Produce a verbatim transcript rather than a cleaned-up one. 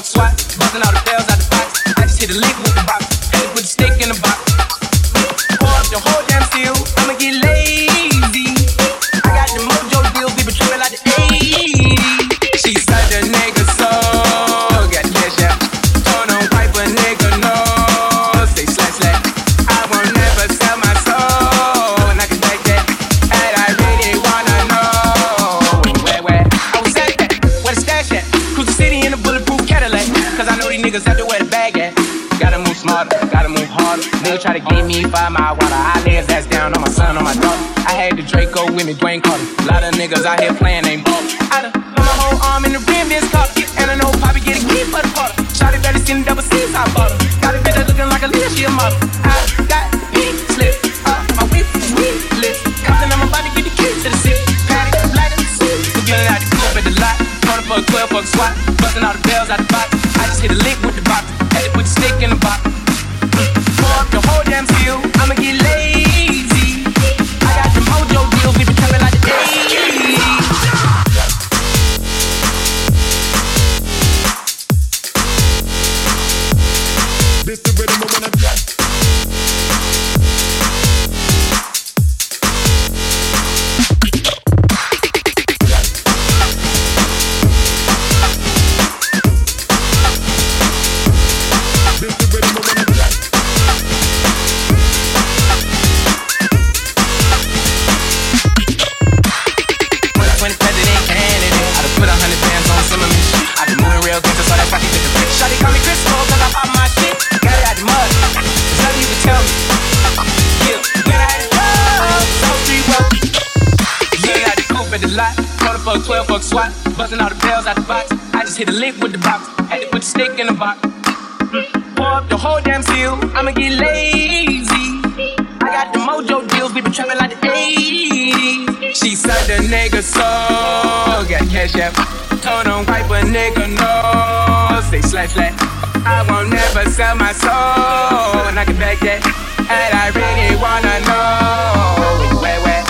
on SWAT, busting all the bells out the box. I just hit a lick with the box, and put a stick in the box. Pour up the whole damn seal, I'ma get lazy. I got the mojo deals, they been tripping like the eighties. She's such a nigga, so got cash out. Turn on pipe, a nigga, no, say slash slash. I won't never sell my soul, and I can take that. And I really wanna know where, where I was at that, where the stash at. Cruise the city in a bulletproof Cadillac, cause I know these niggas out there where the bag at. Gotta move smarter, gotta move harder. Nigga try to give me five mile water. I lay his ass down on my son, on my daughter. I had the Draco with me, Dwayne Carter. A lot of niggas out here playing, ain't ball. I done put my whole arm in the rim, this Carter. And I know Poppy get a key for the Carter. Shot it better, seen the double C's, I bought her. Got it better looking like a leader, she a mother. I got pink slip, up my whip, sweet lips. Compton, I'm about to get the key to the sip. Patty, light up the sweet. We're getting out the coupe at the lot. Corner for a club, for a swap. Busting all the bells out the box. I just hit a lick with the box. Had to put the stick in the box. Pour up the whole damn seal, I'ma get lazy. I got the mojo deals, we been trapping like the eighties. This the rhythm when I'm drunk. Quarter for a twelve for a swat, busting all the bells out the box. I just hit a lick with the box, had to put the stick in the box. Pour up the whole damn seal, I'ma get lazy. I got the mojo deals, we been trapping like the eighties. She such a nigga, so got cash out. Turn on pipe, a nigga, no, say slash slash. I won't never sell my soul, and I can back that, and I really wanna know where where.